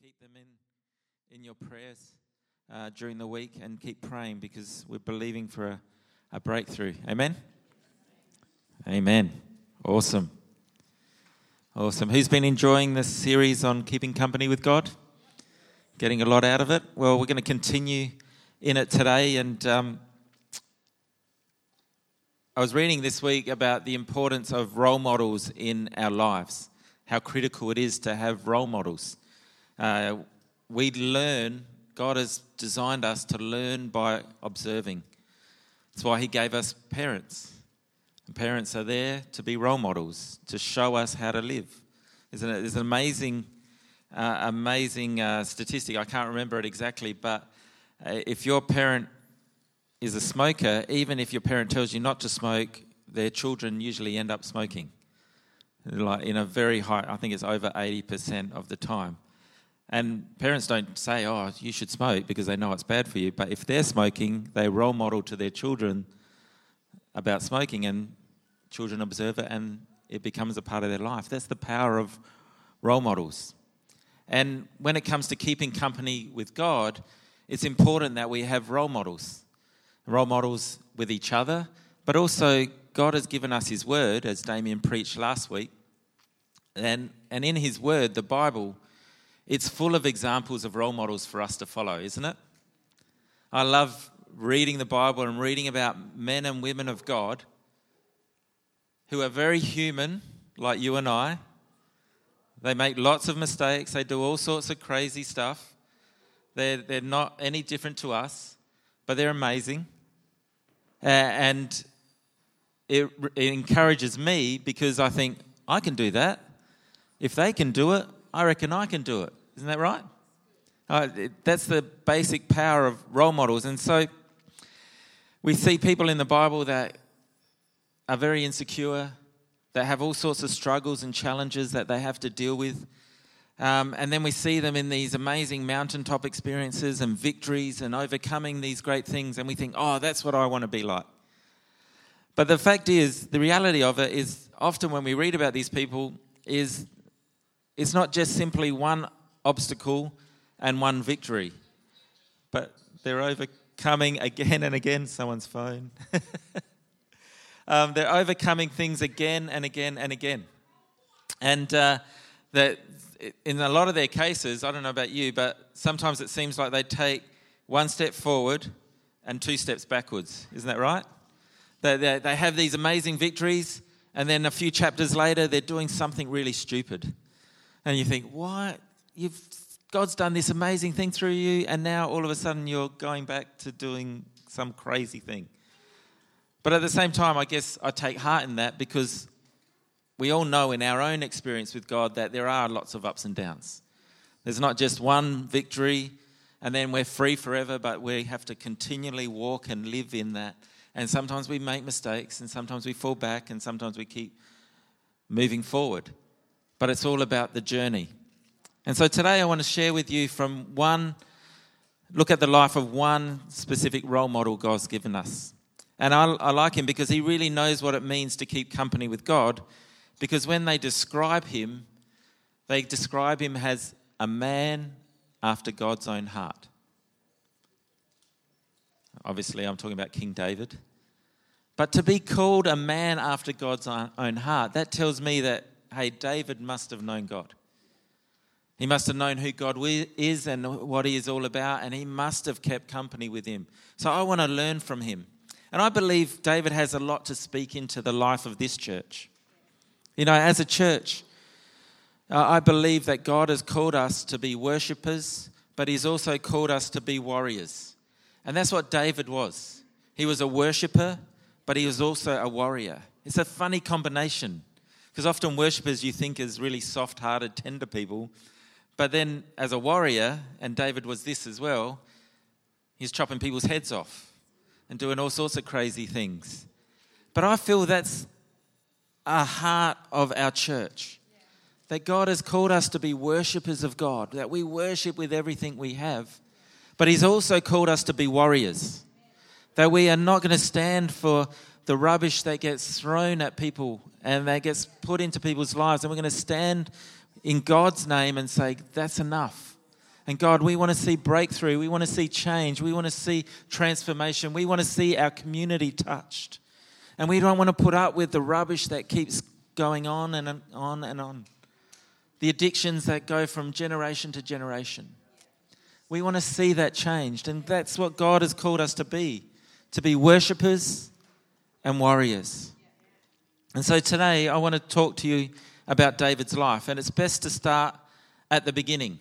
keep them in your prayers during the week, and keep praying, because we're believing for a breakthrough. Amen? Amen. Awesome. Awesome. Who's been enjoying this series on keeping company with God? Getting a lot out of it? Well, we're going to continue in it today, and I was reading this week about the importance of role models in our lives, how critical it is to have role models. We learn, God has designed us to learn by observing. That's why he gave us parents. And parents are there to be role models, to show us how to live. Isn't it? There's an amazing statistic. I can't remember it exactly, but if your parent is a smoker, even if your parent tells you not to smoke, their children usually end up smoking. Like in a very high, I think it's over 80% of the time. And parents don't say, oh, you should smoke, because they know it's bad for you. But if they're smoking, they role model to their children about smoking, and children observe it, and it becomes a part of their life. That's the power of role models. And when it comes to keeping company with God, it's important that we have role models with each other, but also God has given us his word, as Damien preached last week. And in his word, the Bible, it's full of examples of role models for us to follow, isn't it? I love reading the Bible and reading about men and women of God who are very human, like you and I. They make lots of mistakes. They do all sorts of crazy stuff. They're not any different to us, but they're amazing. And it encourages me, because I think, I can do that. If they can do it, I reckon I can do it. Isn't that right? That's the basic power of role models. And so we see people in the Bible that are very insecure, that have all sorts of struggles and challenges that they have to deal with. And then we see them in these amazing mountaintop experiences and victories and overcoming these great things. And we think, oh, that's what I want to be like. But the fact is, the reality of it is, often when we read about these people, is it's not just simply one obstacle and one victory, but they're overcoming again and again. Someone's phone. They're overcoming things again and again and again. And that in a lot of their cases, I don't know about you, but sometimes it seems like they take one step forward and two steps backwards. Isn't that right? They have these amazing victories, and then a few chapters later, they're doing something really stupid. And you think, why? God's done this amazing thing through you, and now all of a sudden you're going back to doing some crazy thing. But at the same time, I guess I take heart in that, because we all know in our own experience with God that there are lots of ups and downs. There's not just one victory, and then we're free forever, but we have to continually walk and live in that. And sometimes we make mistakes, and sometimes we fall back, and sometimes we keep moving forward. But it's all about the journey. And so today I want to share with you from look at the life of one specific role model God's given us. And I like him because he really knows what it means to keep company with God, because when they describe him as a man after God's own heart. Obviously, I'm talking about King David. But to be called a man after God's own heart, that tells me that, hey, David must have known God. He must have known who God is and what he is all about, and he must have kept company with him. So I want to learn from him. And I believe David has a lot to speak into the life of this church. You know, as a church, I believe that God has called us to be worshippers, but he's also called us to be warriors. And that's what David was. He was a worshipper, but he was also a warrior. It's a funny combination, because often worshippers you think is really soft-hearted, tender people. But then as a warrior, and David was this as well, he's chopping people's heads off and doing all sorts of crazy things. But I feel that's a heart of our church, that God has called us to be worshippers of God, that we worship with everything we have. But he's also called us to be warriors, that we are not going to stand for the rubbish that gets thrown at people and that gets put into people's lives. And we're going to stand in God's name and say, that's enough. And God, we want to see breakthrough. We want to see change. We want to see transformation. We want to see our community touched. And we don't want to put up with the rubbish that keeps going on and on and on. The addictions that go from generation to generation. We want to see that changed. And that's what God has called us to be worshippers and warriors. And so today I want to talk to you about David's life. And it's best to start at the beginning.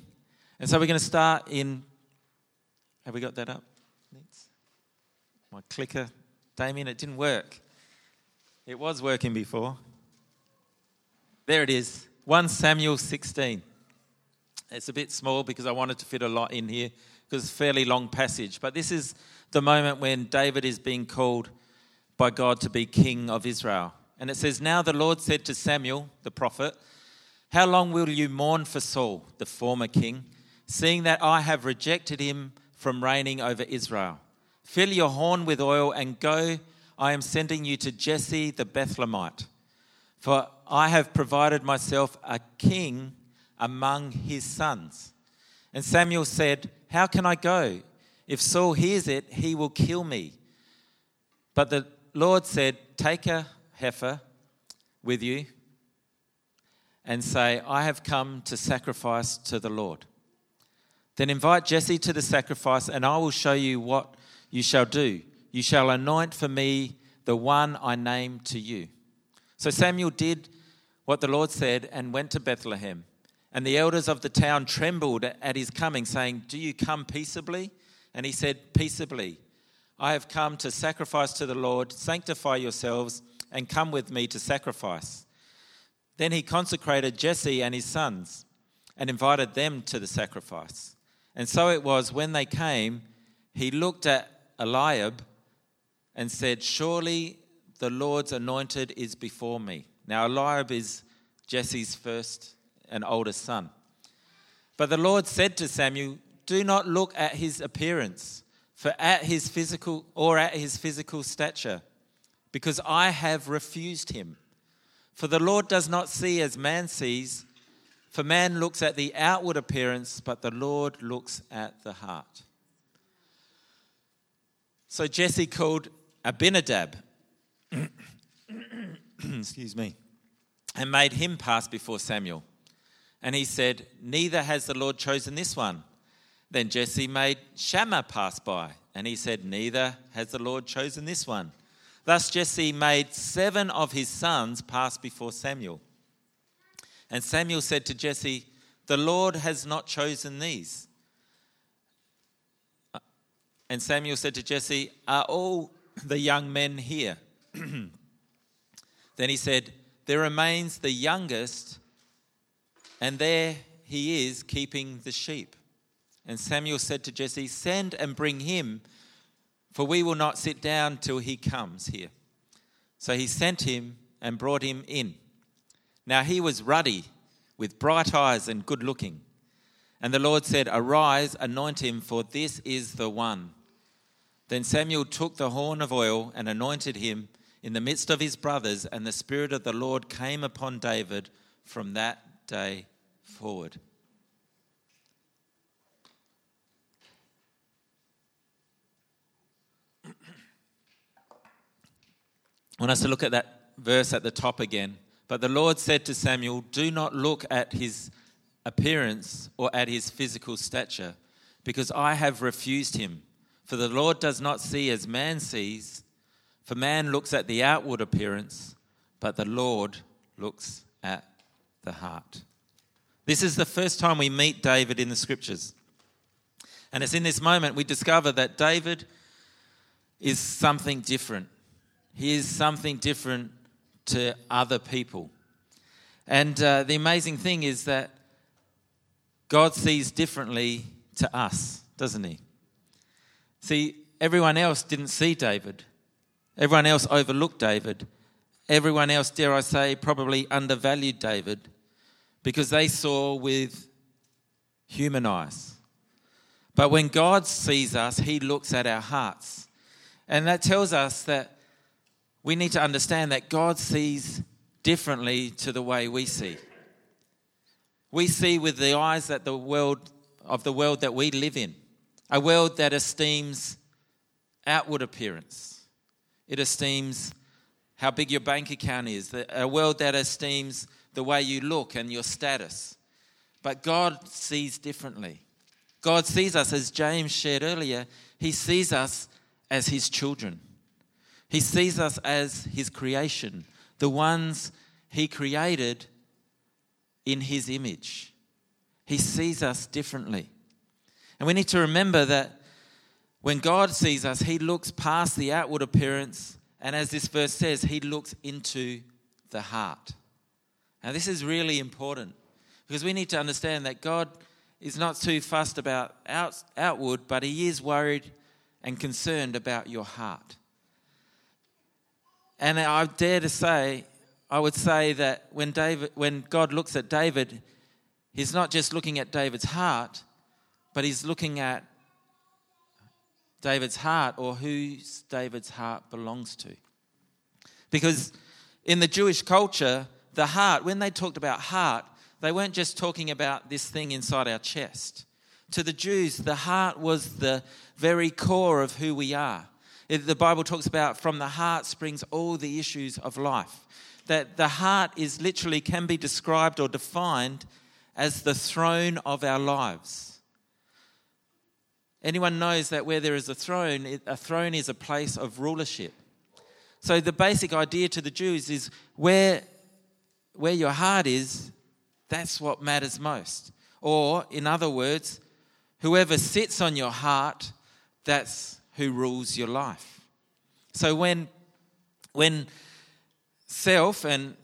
And so we're going to start in, have we got that up? My clicker, Damien, it didn't work. It was working before. There it is, 1 Samuel 16. It's a bit small because I wanted to fit a lot in here because it's a fairly long passage. But this is the moment when David is being called by God to be king of Israel. And it says, "Now the Lord said to Samuel, the prophet, 'How long will you mourn for Saul, the former king, seeing that I have rejected him from reigning over Israel? Fill your horn with oil and go, I am sending you to Jesse the Bethlehemite, for I have provided myself a king among his sons.' And Samuel said, 'How can I go? If Saul hears it, he will kill me.' But the Lord said, 'Take a heifer with you and say, I have come to sacrifice to the Lord. Then invite Jesse to the sacrifice, and I will show you what you shall do. You shall anoint for me the one I name to you.' So Samuel did what the Lord said and went to Bethlehem. And the elders of the town trembled at his coming, saying, 'Do you come peaceably?' And he said, 'Peaceably. I have come to sacrifice to the Lord. Sanctify yourselves and come with me to sacrifice.' Then he consecrated Jesse and his sons and invited them to the sacrifice. And so it was when they came, he looked at Eliab and said, 'Surely the Lord's anointed is before me.'" Now Eliab is Jesse's first and oldest son. "But the Lord said to Samuel, 'Do not look at his appearance, for at his physical stature, because I have refused him. For the Lord does not see as man sees, for man looks at the outward appearance, but the Lord looks at the heart.'" So Jesse called Abinadab, excuse me, and made him pass before Samuel. And he said, "Neither has the Lord chosen this one." Then Jesse made Shammah pass by, and he said, "Neither has the Lord chosen this one." Thus Jesse made 7 of his sons pass before Samuel. And Samuel said to Jesse, "The Lord has not chosen these." And Samuel said to Jesse, "Are all the young men here?" Then he said, "There remains the youngest, and there he is keeping the sheep." And Samuel said to Jesse, "Send and bring him, for we will not sit down till he comes here." So he sent him and brought him in. Now he was ruddy, with bright eyes and good looking. And the Lord said, "Arise, anoint him, for this is the one." Then Samuel took the horn of oil and anointed him in the midst of his brothers, and the Spirit of the Lord came upon David from that day forward. I want us to look at that verse at the top again. "But the Lord said to Samuel, 'Do not look at his appearance or at his physical stature, because I have refused him. For the Lord does not see as man sees, for man looks at the outward appearance, but the Lord looks at the heart.'" This is the first time we meet David in the scriptures. And it's in this moment we discover that David is something different. He is something different to other people. And the amazing thing is that God sees differently to us, doesn't he? See, everyone else didn't see David. Everyone else overlooked David. Everyone else, dare I say, probably undervalued David because they saw with human eyes. But when God sees us, he looks at our hearts. And that tells us that we need to understand that God sees differently to the way we see. We see with the eyes that the world of the world that we live in, a world that esteems outward appearance. It esteems how big your bank account is, a world that esteems the way you look and your status. But God sees differently. God sees us, as James shared earlier, he sees us as his children. He sees us as his creation, the ones he created in his image. He sees us differently. And we need to remember that when God sees us, he looks past the outward appearance, and as this verse says, he looks into the heart. Now, this is really important because we need to understand that God is not too fussed about outward, but he is worried and concerned about your heart. And I dare to say, I would say that when God looks at David, he's not just looking at David's heart, but he's looking at David's heart, or who David's heart belongs to. Because in the Jewish culture, the heart, when they talked about heart, they weren't just talking about this thing inside our chest. To the Jews, the heart was the very core of who we are. The Bible talks about from the heart springs all the issues of life. That the heart is literally can be described or defined as the throne of our lives. Anyone knows that where there is a throne is a place of rulership. So the basic idea to the Jews is where your heart is, that's what matters most. Or, in other words, whoever sits on your heart, that's who rules your life. So when self and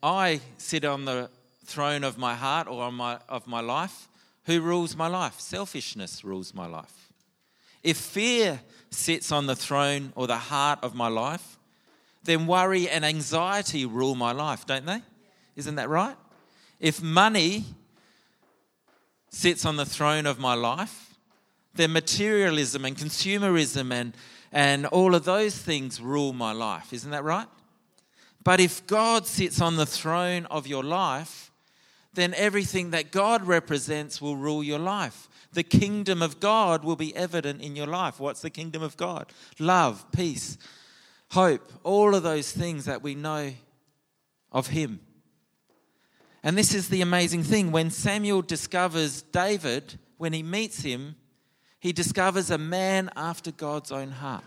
I sit on the throne of my heart or of my life, who rules my life? Selfishness rules my life. If fear sits on the throne or the heart of my life, then worry and anxiety rule my life, don't they? Isn't that right? If money sits on the throne of my life, then materialism and consumerism and all of those things rule my life. Isn't that right? But if God sits on the throne of your life, then everything that God represents will rule your life. The kingdom of God will be evident in your life. What's the kingdom of God? Love, peace, hope, all of those things that we know of him. And this is the amazing thing. When Samuel discovers David, when he meets him, he discovers a man after God's own heart.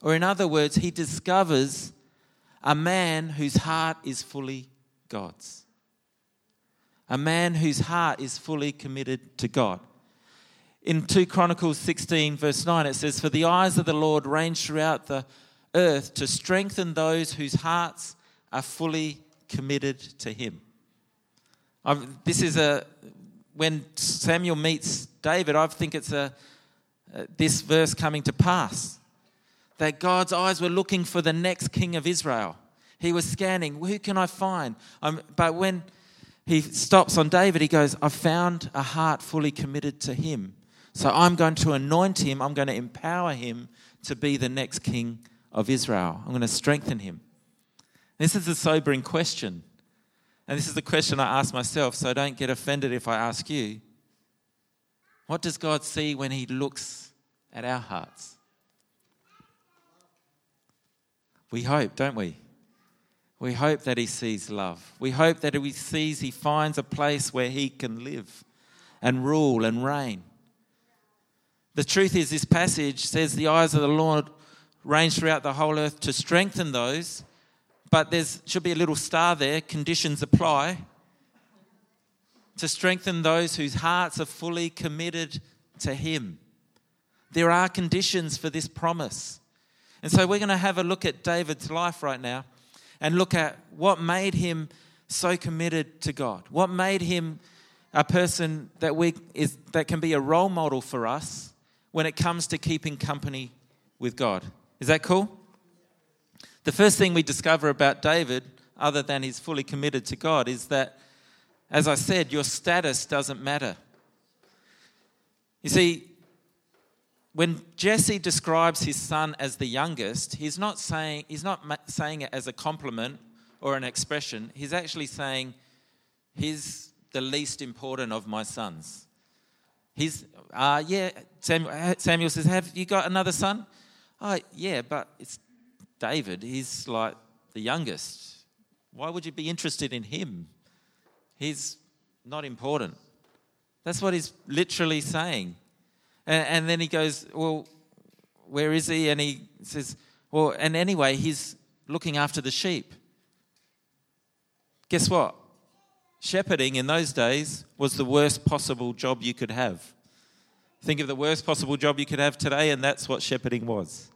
Or in other words, he discovers a man whose heart is fully God's. A man whose heart is fully committed to God. In 2 Chronicles 16, verse 9, it says, "For the eyes of the Lord range throughout the earth to strengthen those whose hearts are fully committed to him." When Samuel meets David, I think it's this verse coming to pass, that God's eyes were looking for the next king of Israel. He was scanning, who can I find? But when he stops on David, he goes, I found a heart fully committed to him. So I'm going to anoint him. I'm going to empower him to be the next king of Israel. I'm going to strengthen him. This is a sobering question. And this is the question I ask myself, so don't get offended if I ask you. What does God see when he looks at our hearts? We hope, don't we? We hope that he sees love. We hope that he finds a place where he can live and rule and reign. The truth is, this passage says the eyes of the Lord range throughout the whole earth to strengthen those. But there should be a little star there, conditions apply, to strengthen those whose hearts are fully committed to him. There are conditions for this promise. And so we're going to have a look at David's life right now and look at what made him so committed to God, what made him a person that can be a role model for us when it comes to keeping company with God. Is that cool? The first thing we discover about David, other than he's fully committed to God, is that, as I said, your status doesn't matter. You see, when Jesse describes his son as the youngest, he's not saying it as a compliment or an expression. He's actually saying, he's the least important of my sons. He's, Samuel says, have you got another son? Oh, yeah, but it's David. He's like the youngest. Why would you be interested in him? He's not important. That's what he's literally saying. And then he goes, well, where is he? And he says, well, and anyway, he's looking after the sheep. Guess what? Shepherding in those days was the worst possible job you could have. Think of the worst possible job you could have today, and that's what shepherding was.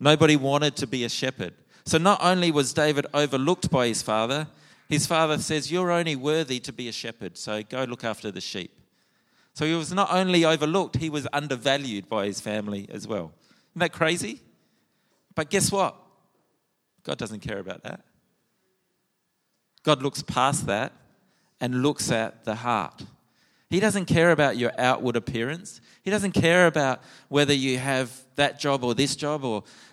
Nobody wanted to be a shepherd. So not only was David overlooked by his father says, you're only worthy to be a shepherd, so go look after the sheep. So he was not only overlooked, he was undervalued by his family as well. Isn't that crazy? But guess what? God doesn't care about that. God looks past that and looks at the heart. He doesn't care about your outward appearance. He doesn't care about whether you have that job or this job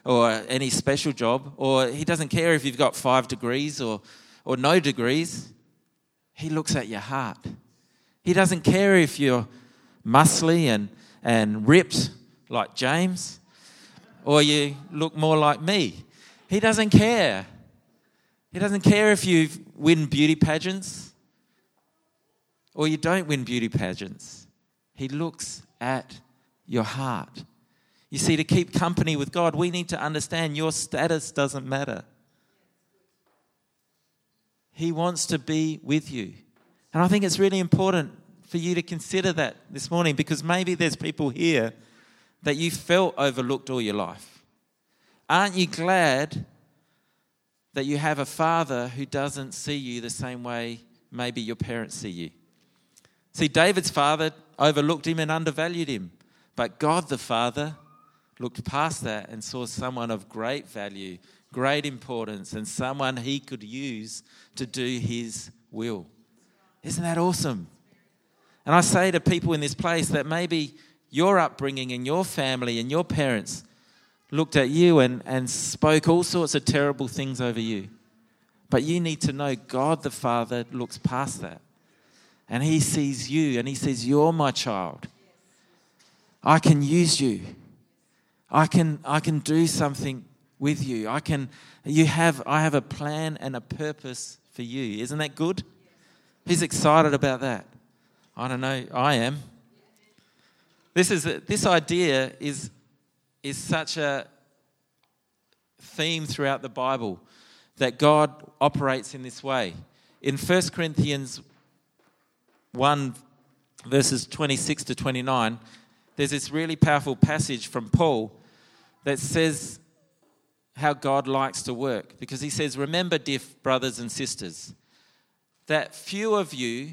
or any special job. Or he doesn't care if you've got 5 degrees or no degrees. He looks at your heart. He doesn't care if you're muscly and ripped like James or you look more like me. He doesn't care. He doesn't care if you win beauty pageants or you don't win beauty pageants. He looks at your heart. You see, to keep company with God, we need to understand your status doesn't matter. He wants to be with you. And I think it's really important for you to consider that this morning, because maybe there's people here that you felt overlooked all your life. Aren't you glad that you have a father who doesn't see you the same way maybe your parents see you? See, David's father overlooked him and undervalued him. But God the Father looked past that and saw someone of great value, great importance, and someone he could use to do his will. Isn't that awesome? And I say to people in this place that maybe your upbringing and your family and your parents looked at you and spoke all sorts of terrible things over you. But you need to know God the Father looks past that. And he sees you and he says, you're my child. I can use you. I can do something with you. I have a plan and a purpose for you. Isn't that good? Who's excited about that? I don't know, I am. This idea is such a theme throughout the Bible that God operates in this way. In 1 Corinthians 1 verses 26 to 29, there's this really powerful passage from Paul that says how God likes to work, because he says, remember, dear brothers and sisters, that few of you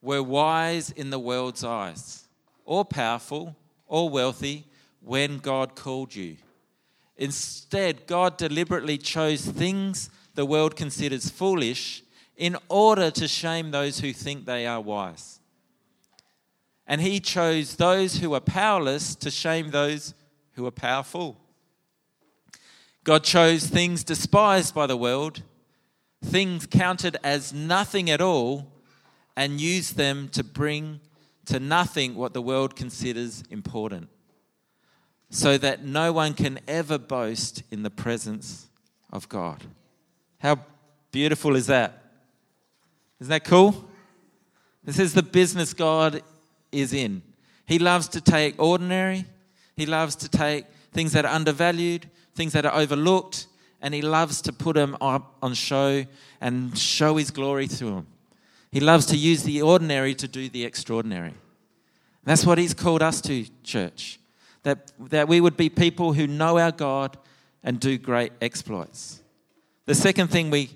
were wise in the world's eyes, or powerful, or wealthy, when God called you. Instead, God deliberately chose things the world considers foolish in order to shame those who think they are wise. And he chose those who are powerless to shame those who are powerful. God chose things despised by the world, things counted as nothing at all, and used them to bring to nothing what the world considers important, so that no one can ever boast in the presence of God. How beautiful is that? Isn't that cool? This is the business God is in. He loves to take ordinary. He loves to take things that are undervalued, things that are overlooked, and he loves to put them up on show and show his glory through them. He loves to use the ordinary to do the extraordinary. And that's what he's called us to, church, that we would be people who know our God and do great exploits. The second thing we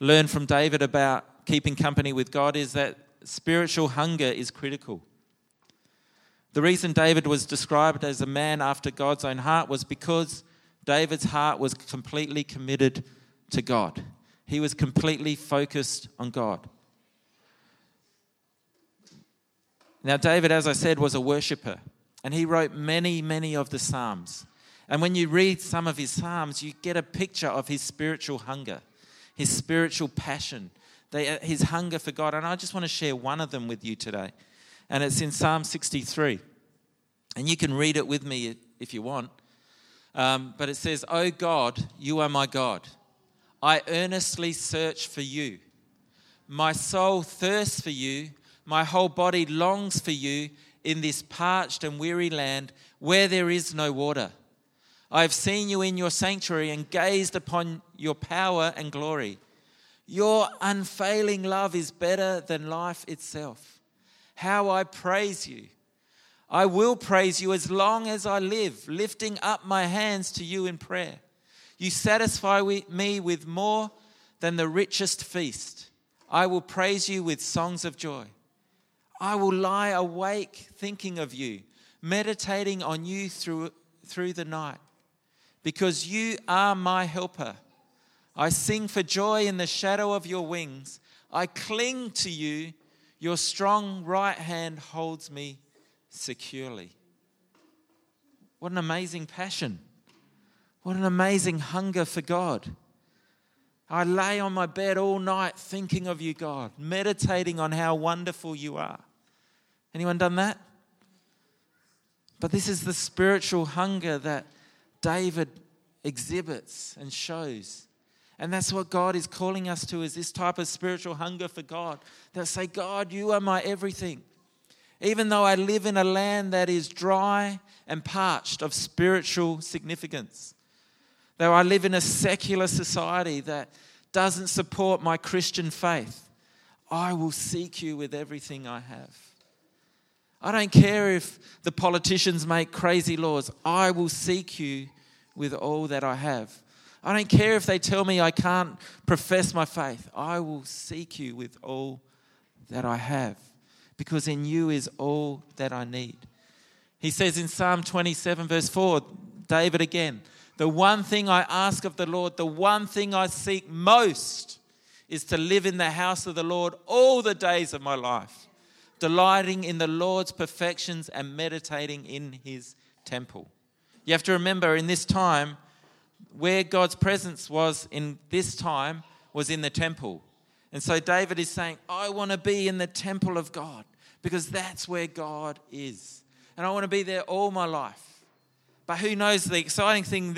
learn from David about keeping company with God is that spiritual hunger is critical. The reason David was described as a man after God's own heart was because David's heart was completely committed to God. He was completely focused on God. Now, David, as I said, was a worshipper, and he wrote many, many of the Psalms. And when you read some of his Psalms, you get a picture of his spiritual hunger, his spiritual passion, his hunger for God. And I just want to share one of them with you today. and it's in Psalm 63. And you can read it with me if you want. But it says, "O God, you are my God. I earnestly search for you. My soul thirsts for you. My whole body longs for you in this parched and weary land where there is no water. I have seen you in your sanctuary and gazed upon your power and glory. Your unfailing love is better than life itself. How I praise you. I will praise you as long as I live, lifting up my hands to you in prayer. You satisfy me with more than the richest feast. I will praise you with songs of joy. I will lie awake thinking of you, meditating on you through the night. Because you are my helper. I sing for joy in the shadow of your wings. I cling to you. Your strong right hand holds me securely." What an amazing passion. What an amazing hunger for God. I lay on my bed all night thinking of you, God, meditating on how wonderful you are. Anyone done that? But this is the spiritual hunger that David exhibits and shows. And that's what God is calling us to, is this type of spiritual hunger for God. That say, God, you are my everything. Even though I live in a land that is dry and parched of spiritual significance. Though I live in a secular society that doesn't support my Christian faith, I will seek you with everything I have. I don't care if the politicians make crazy laws. I will seek you with all that I have. I don't care if they tell me I can't profess my faith. I will seek you with all that I have, because in you is all that I need. He says in Psalm 27 verse 4, David again, "The one thing I ask of the Lord, the one thing I seek most is to live in the house of the Lord all the days of my life, delighting in the Lord's perfections and meditating in his temple." You have to remember in this time, where God's presence was in this time was in the temple. And so David is saying, I want to be in the temple of God because that's where God is. And I want to be there all my life. But who knows, the exciting thing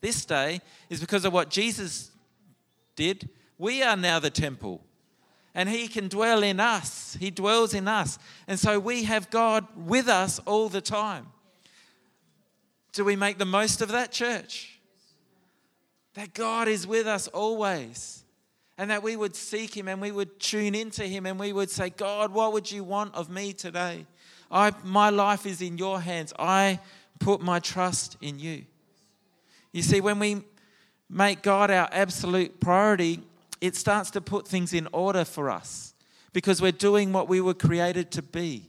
this day is because of what Jesus did, we are now the temple. And he can dwell in us. He dwells in us. And so we have God with us all the time. Do we make the most of that, church? That God is with us always, and that we would seek him and we would tune into him and we would say, God, what would you want of me today? My life is in your hands. I put my trust in you. You see, when we make God our absolute priority, it starts to put things in order for us because we're doing what we were created to be.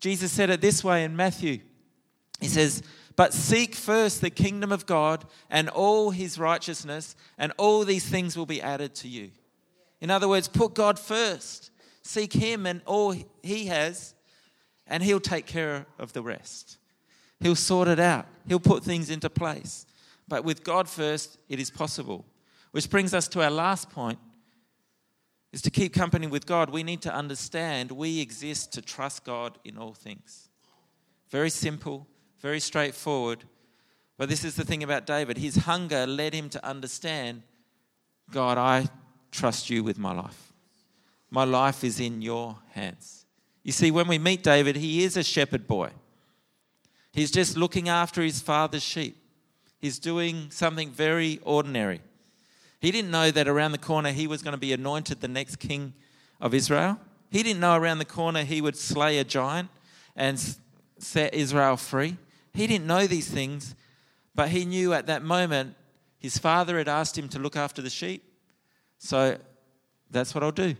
Jesus said it this way in Matthew. He says, "But seek first the kingdom of God and all his righteousness, and all these things will be added to you." In other words, put God first. Seek him and all he has, and he'll take care of the rest. He'll sort it out. He'll put things into place. But with God first, it is possible. Which brings us to our last point, is to keep company with God. We need to understand we exist to trust God in all things. Very simple. Very straightforward. But this is the thing about David. His hunger led him to understand, God, I trust you with my life. My life is in your hands. You see, when we meet David, he is a shepherd boy. He's just looking after his father's sheep. He's doing something very ordinary. He didn't know that around the corner he was going to be anointed the next king of Israel. He didn't know around the corner he would slay a giant and set Israel free. He didn't know these things, but he knew at that moment his father had asked him to look after the sheep. So that's what I'll do.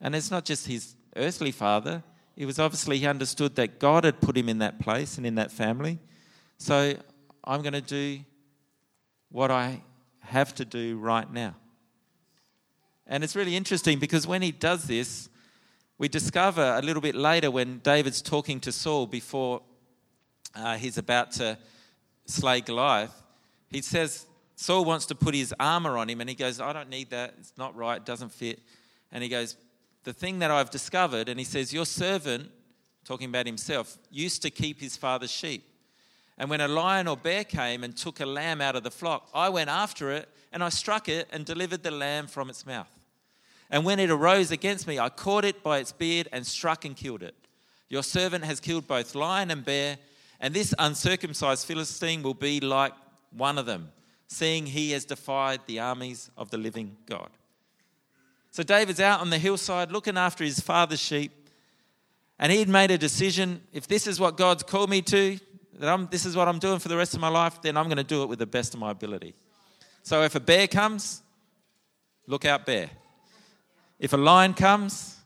And it's not just his earthly father. It was obviously he understood that God had put him in that place and in that family. So I'm going to do what I have to do right now. And it's really interesting because when he does this, we discover a little bit later when David's talking to Saul before he's about to slay Goliath, he says, Saul wants to put his armor on him and he goes, I don't need that, it's not right, it doesn't fit. And he goes, the thing that I've discovered, and he says, your servant, talking about himself, used to keep his father's sheep. And when a lion or bear came and took a lamb out of the flock, I went after it and I struck it and delivered the lamb from its mouth. And when it arose against me, I caught it by its beard and struck and killed it. Your servant has killed both lion and bear, and this uncircumcised Philistine will be like one of them, seeing he has defied the armies of the living God. So David's out on the hillside looking after his father's sheep, and he'd made a decision, if this is what God's called me to, that this is what I'm doing for the rest of my life, then I'm going to do it with the best of my ability. So if a bear comes, look out bear. If a lion comes,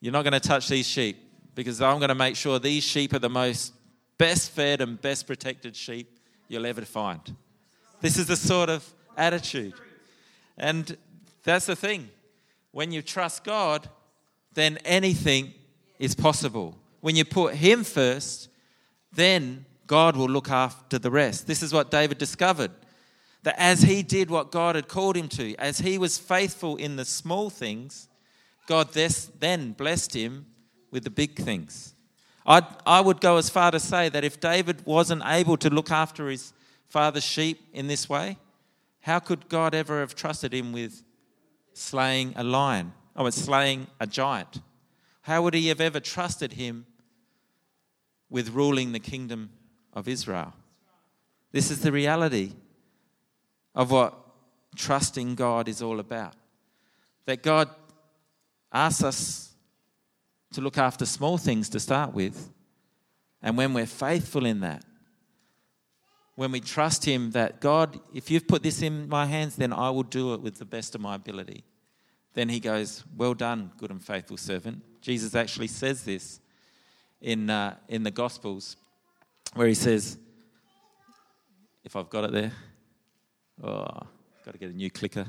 you're not going to touch these sheep, because I'm going to make sure these sheep are the most best fed and best protected sheep you'll ever find. This is the sort of attitude. And that's the thing. When you trust God, then anything is possible. When you put Him first, then God will look after the rest. This is what David discovered, that as he did what God had called him to, as he was faithful in the small things, God then blessed him with the big things. I would go as far to say that if David wasn't able to look after his father's sheep in this way, how could God ever have trusted him with slaying a giant? How would he have ever trusted him with ruling the kingdom of Israel? This is the reality of what trusting God is all about. That God asks us to look after small things to start with. And when we're faithful in that, when we trust Him that, God, if you've put this in my hands, then I will do it with the best of my ability. Then He goes, well done, good and faithful servant. Jesus actually says this in the Gospels, where He says, if I've got it there, got to get a new clicker.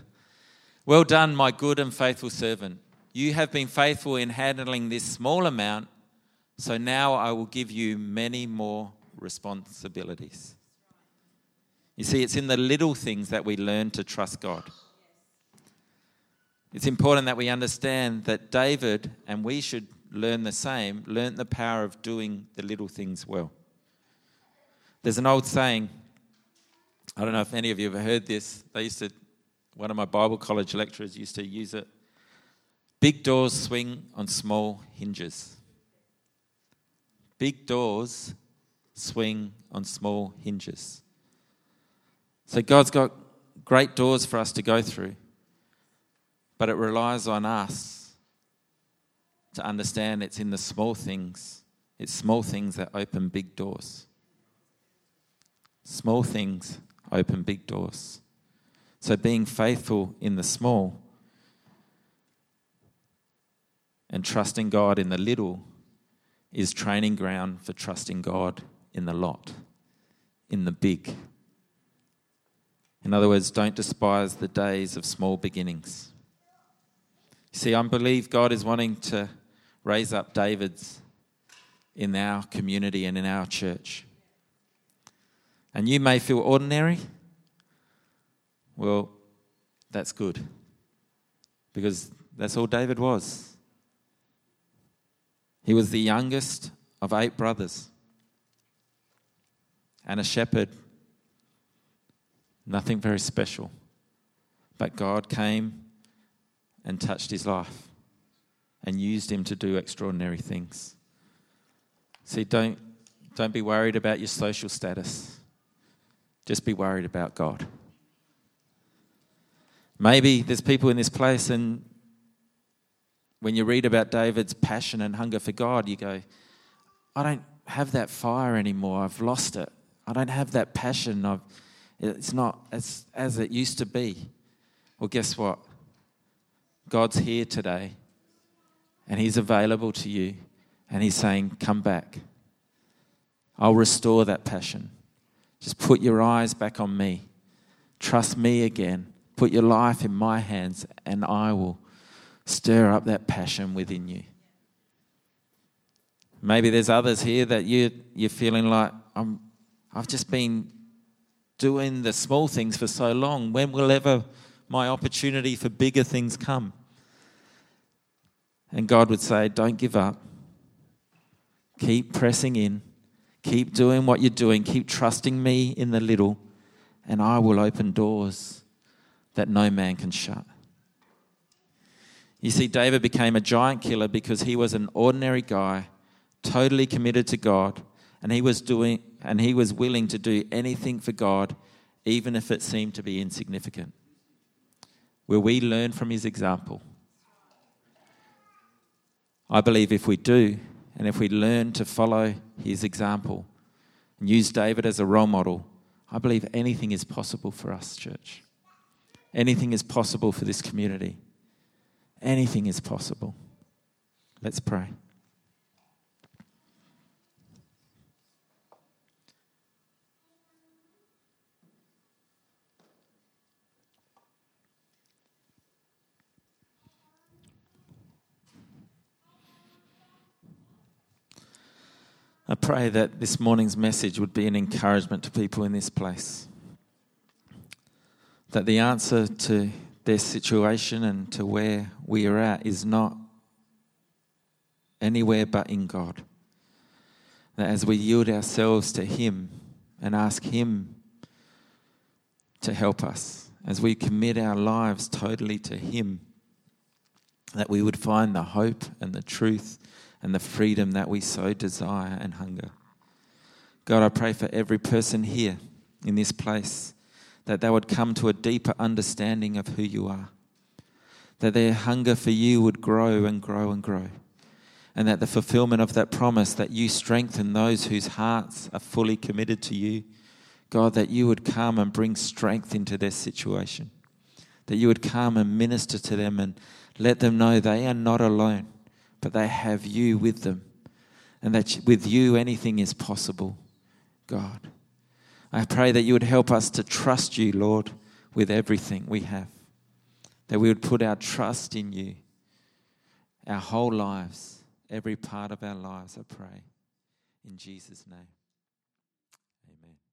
Well done, my good and faithful servant. You have been faithful in handling this small amount, so now I will give you many more responsibilities. You see, it's in the little things that we learn to trust God. It's important that we understand that David, and we should learn the same, learn the power of doing the little things well. There's an old saying, I don't know if any of you have heard this. One of my Bible college lecturers used to use it. Big doors swing on small hinges. Big doors swing on small hinges. So God's got great doors for us to go through, but it relies on us to understand it's in the small things. It's small things that open big doors. Small things open big doors. So being faithful in the small and trusting God in the little is training ground for trusting God in the lot, in the big. In other words, don't despise the days of small beginnings. You see, I believe God is wanting to raise up Davids in our community and in our church. And you may feel ordinary. Well, that's good, because that's all David was. He was the youngest of 8 brothers and a shepherd. Nothing very special. But God came and touched his life and used him to do extraordinary things. See, don't be worried about your social status. Just be worried about God. Maybe there's people in this place, and when you read about David's passion and hunger for God, you go, I don't have that fire anymore. I've lost it. I don't have that passion. It's not as it used to be. Well, guess what? God's here today, and He's available to you, and He's saying, come back. I'll restore that passion. Just put your eyes back on me. Trust me again. Put your life in my hands, and I will stir up that passion within you. Maybe there's others here that you're feeling like, I've just been doing the small things for so long. When will ever my opportunity for bigger things come? And God would say, don't give up. Keep pressing in. Keep doing what you're doing. Keep trusting me in the little, and I will open doors that no man can shut. You see, David became a giant killer because he was an ordinary guy, totally committed to God, and he was willing to do anything for God, even if it seemed to be insignificant. Will we learn from his example? I believe if we do, and if we learn to follow his example and use David as a role model, I believe anything is possible for us, church. Anything is possible for this community. Anything is possible. Let's pray. I pray that this morning's message would be an encouragement to people in this place. That the answer to their situation and to where we are at is not anywhere but in God. That as we yield ourselves to Him and ask Him to help us, as we commit our lives totally to Him, that we would find the hope and the truth and the freedom that we so desire and hunger. God, I pray for every person here in this place, that they would come to a deeper understanding of who you are, that their hunger for you would grow and grow and grow, and that the fulfillment of that promise that you strengthen those whose hearts are fully committed to you, God, that you would come and bring strength into their situation, that you would come and minister to them and let them know they are not alone, but they have you with them, and that with you anything is possible, God. I pray that you would help us to trust you, Lord, with everything we have, that we would put our trust in you, our whole lives, every part of our lives, I pray, in Jesus' name. Amen.